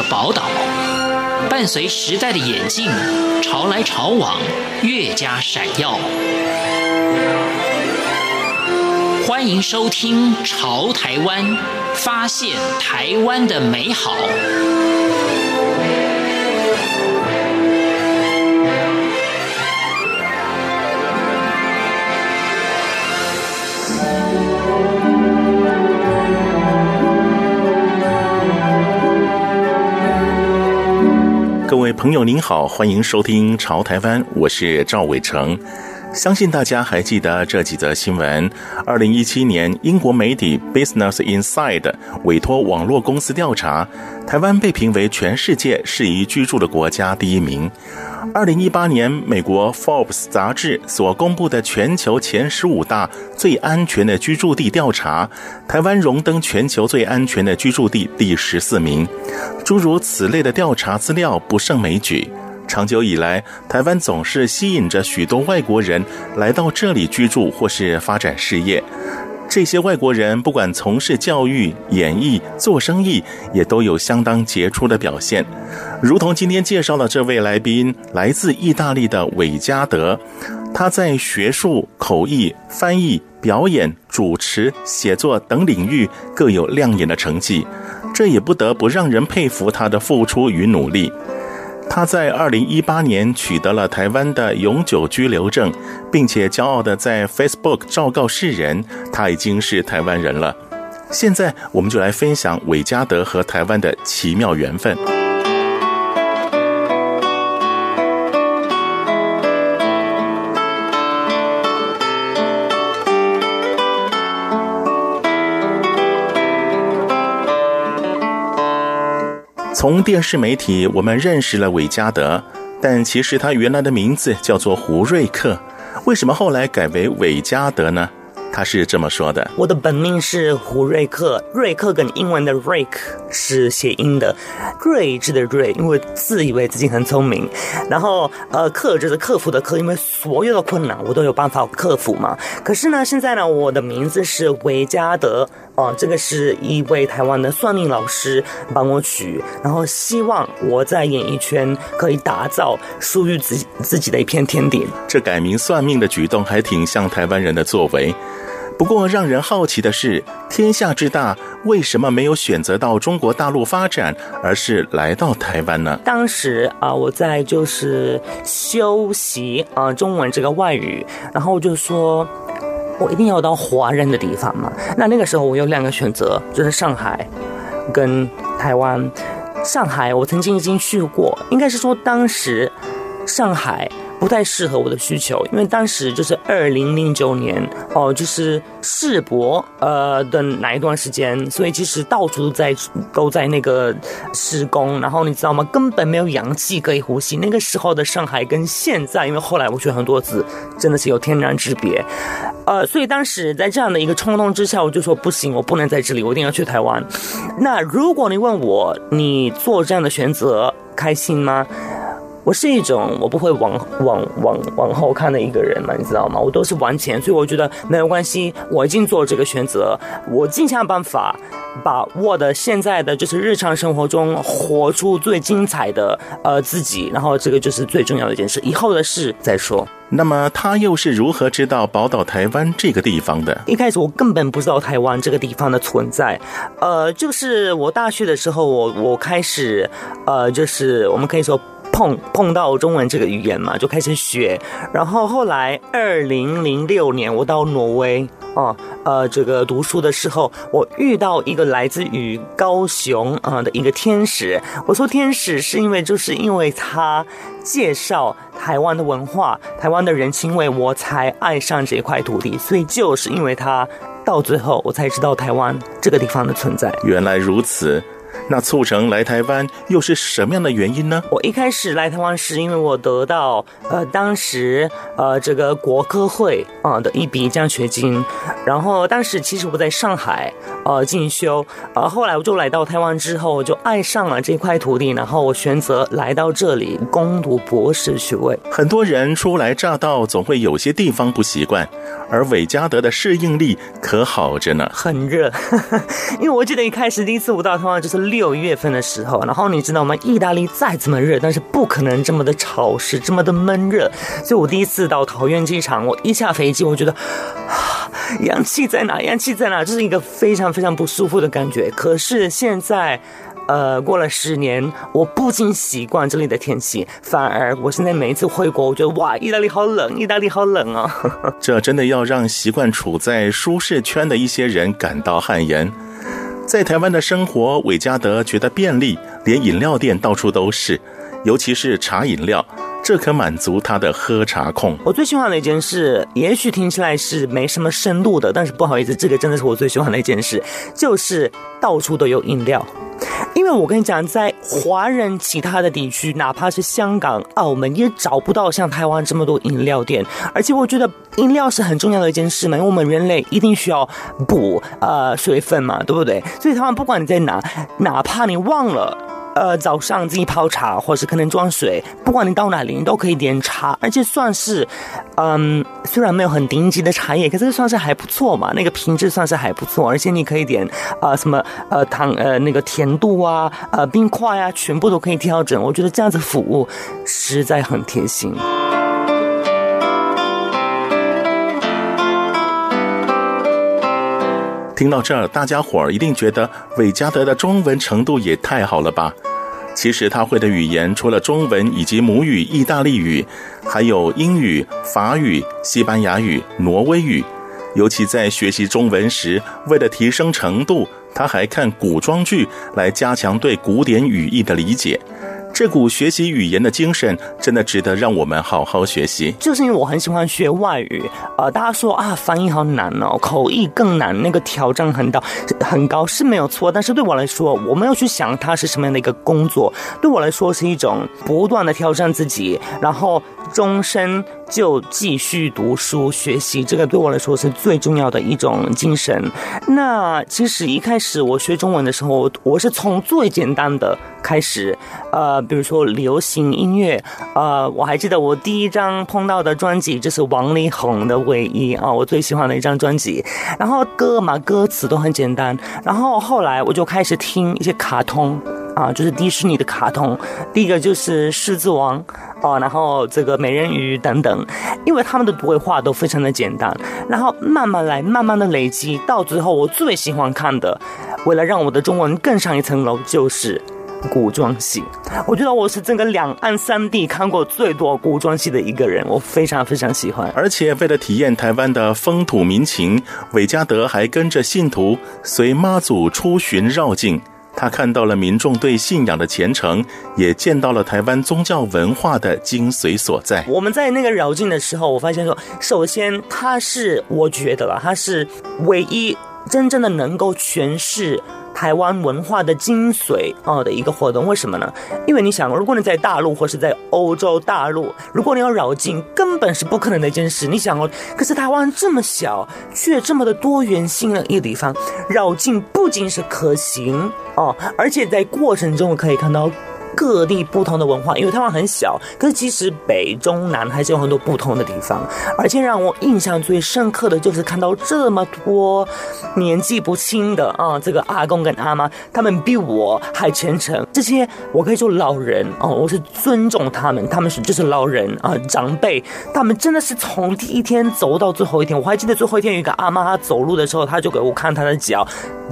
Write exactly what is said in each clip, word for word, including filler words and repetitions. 的宝岛。伴随时代的演进，潮来潮往，越加闪耀。欢迎收听《潮台湾》，发现台湾的美好。各位朋友您好，欢迎收听《潮台湾》，我是赵伟成。相信大家还记得这几则新闻。二零一七年，英国媒体 Business Insider 委托网络公司调查，台湾被评为全世界适宜居住的国家第一名。二零一八年，美国 Forbes 杂志所公布的全球前十五大最安全的居住地调查，台湾荣登全球最安全的居住地第十四名。诸如此类的调查资料不胜枚举。长久以来，台湾总是吸引着许多外国人来到这里居住或是发展事业。这些外国人不管从事教育、演艺、做生意，也都有相当杰出的表现。如同今天介绍的这位来宾，来自意大利的韦加德，他在学术、口译、翻译、表演、主持、写作等领域各有亮眼的成绩，这也不得不让人佩服他的付出与努力。他在二零一八年取得了台湾的永久居留证，并且骄傲地在 Facebook 昭告世人，他已经是台湾人了。现在我们就来分享韦加德和台湾的奇妙缘分。从电视媒体我们认识了韦加德，但其实他原来的名字叫做胡瑞克。为什么后来改为韦加德呢？他是这么说的：我的本名是胡瑞克，瑞克跟英文的 Rick 是谐音的，睿智的睿，因为自以为自己很聪明，然后呃克就是克服的克，因为所有的困难我都有办法克服嘛。可是呢，现在呢，我的名字是韦加德哦，这个是一位台湾的算命老师帮我取，然后希望我在演艺圈可以打造属于自己自己的一片天地。这改名算命的举动还挺像台湾人的作为。不过让人好奇的是，天下之大，为什么没有选择到中国大陆发展，而是来到台湾呢？当时啊、呃，我在就是修习啊、呃、中文这个外语，然后就说我一定要到华人的地方嘛。那那个时候我有两个选择，就是上海跟台湾。上海我曾经已经去过，应该是说当时上海不太适合我的需求，因为当时就是二零零九年哦，就是世博呃的哪一段时间，所以其实到处都在都在那个施工，然后你知道吗，根本没有氧气可以呼吸。那个时候的上海跟现在，因为后来我去很多次，真的是有天壤之别。呃，所以当时在这样的一个冲动之下，我就说不行，我不能在这里，我一定要去台湾。那如果你问我，你做这样的选择开心吗？我是一种我不会往往往往后看的一个人嘛，你知道吗？我都是往前，所以我觉得没有关系，我已经做这个选择，我尽想办法把我的现在的就是日常生活中活出最精彩的呃自己，然后这个就是最重要的一件事，以后的事再说。那么他又是如何知道宝岛台湾这个地方的？一开始我根本不知道台湾这个地方的存在，呃，就是我大学的时候，我我开始呃，就是我们可以说。碰碰到中文这个语言嘛，就开始学。然后后来，二零零六年我到挪威哦，呃，这个读书的时候，我遇到一个来自于高雄啊、呃、的一个天使。我说天使是因为就是因为他介绍台湾的文化、台湾的人情味，我才爱上这块土地。所以就是因为他，到最后我才知道台湾这个地方的存在。原来如此。那促成来台湾又是什么样的原因呢？我一开始来台湾是因为我得到呃当时呃这个国科会啊、呃、的一笔奖学金，然后当时其实我在上海呃进修，呃后来我就来到台湾之后，我就爱上了这块土地，然后我选择来到这里攻读博士学位。很多人初来乍到，总会有些地方不习惯，而韦加德的适应力可好着呢，很热，因为我记得一开始第一次我到台湾就是六。六月份的时候，然后你知道吗？意大利再怎么热，但是不可能这么的潮湿，这么的闷热。所以我第一次到桃园机场，我一下飞机，我觉得氧气在哪？氧气在哪？这是一个非常非常不舒服的感觉。可是现在，呃，过了十年，我不仅习惯这里的天气，反而我现在每一次回国，我觉得哇，意大利好冷，意大利好冷啊！这真的要让习惯处在舒适圈的一些人感到汗颜。在台湾的生活，韦嘉德觉得便利，连饮料店到处都是，尤其是茶饮料，这可满足他的喝茶控。我最喜欢的一件事，也许听起来是没什么深度的，但是不好意思，这个真的是我最喜欢的一件事，就是到处都有饮料。因为我跟你讲，在华人其他的地区，哪怕是香港、澳门，也找不到像台湾这么多饮料店。而且我觉得饮料是很重要的一件事嘛，因为我们人类一定需要补呃水分嘛，对不对？所以台湾不管你在哪，哪怕你忘了呃早上自己泡茶，或是可能装水，不管你到哪里，你都可以点茶，而且算是嗯虽然没有很顶级的茶叶，可是算是还不错嘛，那个品质算是还不错，而且你可以点呃什么呃糖呃那个甜度啊呃冰块啊，全部都可以调整。我觉得这样子服务实在很贴心。听到这儿，大家伙儿一定觉得韦嘉德的中文程度也太好了吧？其实他会的语言除了中文以及母语意大利语，还有英语、法语、西班牙语、挪威语。尤其在学习中文时，为了提升程度，他还看古装剧来加强对古典语义的理解。这股学习语言的精神真的值得让我们好好学习。就是因为我很喜欢学外语，呃，大家说啊，翻译好难哦，口译更难，那个挑战很高，很高是没有错。但是对我来说，我没有去想它是什么样的一个工作，对我来说是一种不断的挑战自己，然后终身就继续读书学习，这个对我来说是最重要的一种精神。那其实一开始我学中文的时候，我是从最简单的开始，呃。比如说流行音乐，呃，我还记得我第一张碰到的专辑，这是王力宏的《唯一》啊，我最喜欢的一张专辑。然后歌嘛，歌词都很简单。然后后来我就开始听一些卡通啊，就是迪士尼的卡通。第一个就是《狮子王》啊，然后这个《美人鱼》等等，因为他们的对话都非常的简单。然后慢慢来，慢慢的累积，到最后我最喜欢看的，为了让我的中文更上一层楼，就是古装戏。我觉得我是整个两岸三地看过最多古装戏的一个人，我非常非常喜欢。而且为了体验台湾的风土民情，韦嘉德还跟着信徒随妈祖出巡绕境，他看到了民众对信仰的虔诚，也见到了台湾宗教文化的精髓所在。我们在那个绕境的时候，我发现说，首先他是我觉得啦，他是唯一真正的能够诠释台湾文化的精髓啊的一个活动。为什么呢？因为你想，如果你在大陆或是在欧洲大陆，如果你要绕境，根本是不可能的一件事。你想哦，可是台湾这么小，却这么的多元性的一个地方，绕境不仅是可行哦，而且在过程中可以看到各地不同的文化，因为台湾很小，可是其实北中南还是有很多不同的地方。而且让我印象最深刻的就是看到这么多年纪不轻的啊，这个阿公跟阿妈，他们比我还虔诚。这些我可以说老人哦、啊，我是尊重他们，他们是就是老人啊，长辈，他们真的是从第一天走到最后一天。我还记得最后一天有一个阿妈，她走路的时候，她就给我看她的脚，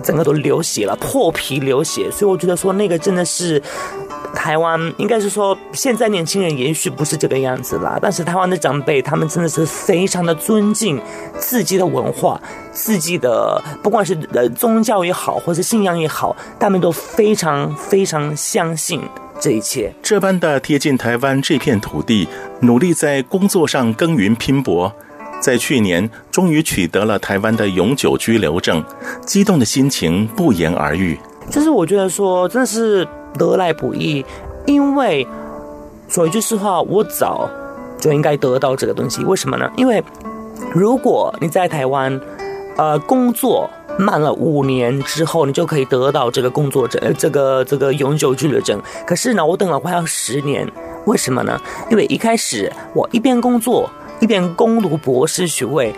整个都流血了，破皮流血。所以我觉得说那个真的是。台湾应该是说，现在年轻人也许不是这个样子啦，但是台湾的长辈他们真的是非常的尊敬自己的文化，自己的不管是呃宗教也好，或是信仰也好，他们都非常非常相信这一切。这般的贴近台湾这片土地，努力在工作上耕耘拼搏，在去年终于取得了台湾的永久居留证，激动的心情不言而喻。就是我觉得说，真的是得来不易，因为说一句实话，我早就应该得到这个东西。为什么呢？因为如果你在台湾，呃，工作慢了五年之后，你就可以得到这个工作证，呃，这个这个永久居留证。可是呢，我等了快要十年，为什么呢？因为一开始我一边工作一边攻读博士学位，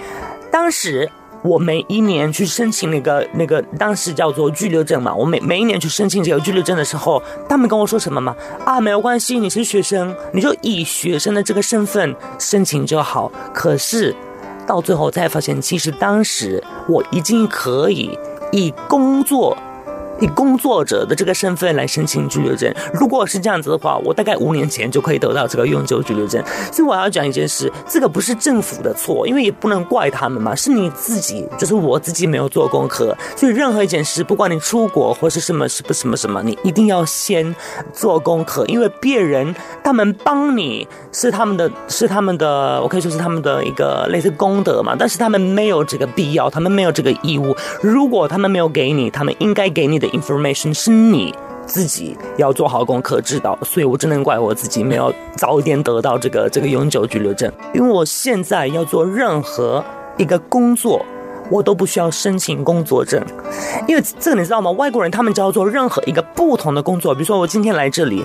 当时。我每一年去申请那个那个当时叫做居留证嘛，我每每一年去申请这个居留证的时候，他们跟我说什么吗？啊，没有关系，你是学生，你就以学生的这个身份申请就好。可是到最后才发现，其实当时我已经可以以工作以工作者的这个身份来申请居留证。如果是这样子的话，我大概五年前就可以得到这个永久居留证。所以我要讲一件事，这个不是政府的错，因为也不能怪他们嘛，是你自己，就是我自己没有做功课。所以任何一件事，不管你出国或是什么什么什么什么，你一定要先做功课，因为别人他们帮你是他们的是他们的我可以说是他们的一个类似功德嘛，但是他们没有这个必要，他们没有这个义务。如果他们没有给你，他们应该给你的information 是你自己要做好功课知道。所以我真能怪我自己没有早点得到这个这个永久居留证，因为我现在要做任何一个工作，我都不需要申请工作证。因为这个你知道吗？外国人他们只要做任何一个不同的工作，比如说我今天来这里，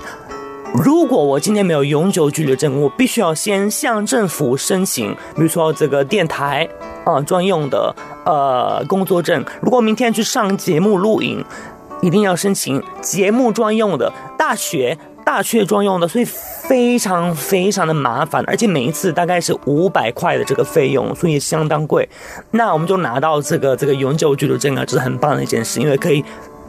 如果我今天没有永久居留证，我必须要先向政府申请，比如说这个电台啊、呃、专用的呃工作证。如果明天去上节目录影，一定要申请节目专用的，大学大学专用的，所以非常非常的麻烦，而且每一次大概是五百块的这个费用，所以相当贵。那我们就拿到这个这个永久居留证啊，这是很棒的一件事，因为可以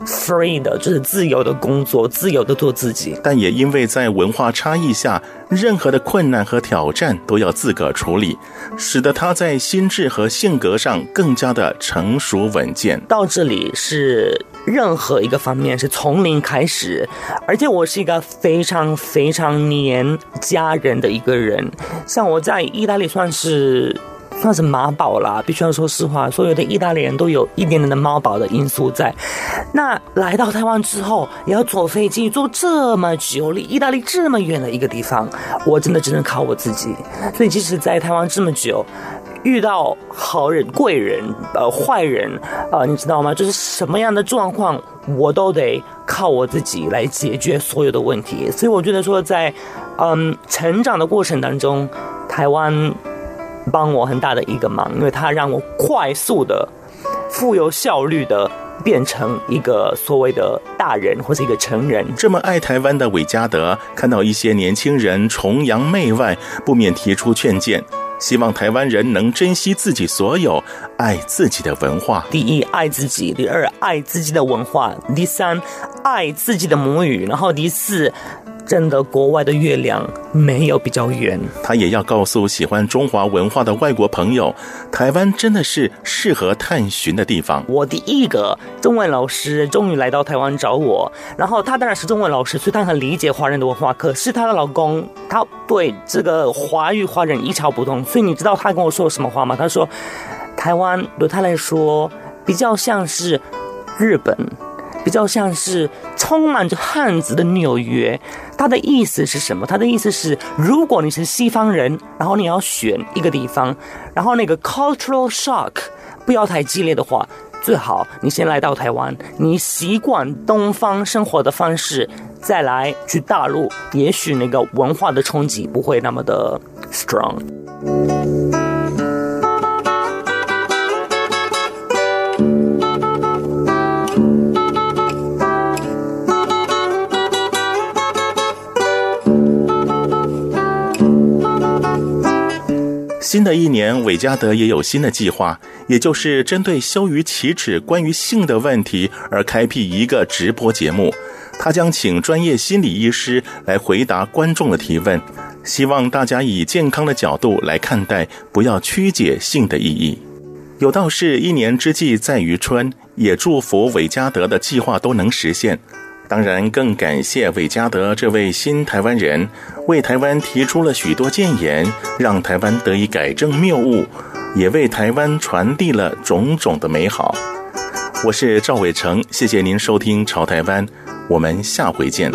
free 的，就是自由的工作，自由的做自己。但也因为在文化差异下，任何的困难和挑战都要自个处理，使得他在心智和性格上更加的成熟稳健。到这里是任何一个方面是从零开始，而且我是一个非常非常黏家人的一个人。像我在意大利算是算是妈宝啦，必须要说实话，所有的意大利人都有一点点的妈宝的因素在。那来到台湾之后，也要坐飞机坐这么久，离意大利这么远的一个地方，我真的只能靠我自己。所以即使在台湾这么久，遇到好人、贵人、呃坏人啊、呃，你知道吗？就是什么样的状况，我都得靠我自己来解决所有的问题。所以我觉得说在，在嗯成长的过程当中，台湾帮我很大的一个忙，因为它让我快速的、富有效率的变成一个所谓的大人或是一个成人。这么爱台湾的韋家德，看到一些年轻人崇洋媚外，不免提出劝谏，希望台湾人能珍惜自己所有，爱自己的文化。第一，爱自己；第二，爱自己的文化；第三，爱自己的母语；然后第四，真的国外的月亮没有比较圆。他也要告诉喜欢中华文化的外国朋友，台湾真的是适合探寻的地方。我第一个中文老师终于来到台湾找我，然后他当然是中文老师，所以他很理解华人的文化，可是他的老公他对这个华语华人一窍不通。所以你知道他跟我说什么话吗？他说台湾对他来说比较像是日本，比较像是充满着汉字的纽约。他的意思是什么？他的意思是，如果你是西方人，然后你要选一个地方，然后那个 cultural shock 不要太激烈的话，最好你先来到台湾，你习惯东方生活的方式，再来去大陆，也许那个文化的冲击不会那么的 strong。新的一年，韋家德也有新的计划，也就是针对羞于启齿关于性的问题而开辟一个直播节目。他将请专业心理医师来回答观众的提问，希望大家以健康的角度来看待，不要曲解性的意义。有道是一年之计在于春，也祝福韋家德的计划都能实现。当然更感谢韋家德这位新台湾人，为台湾提出了许多建言，让台湾得以改正谬误，也为台湾传递了种种的美好。我是赵伟成，谢谢您收听《潮台湾》，我们下回见。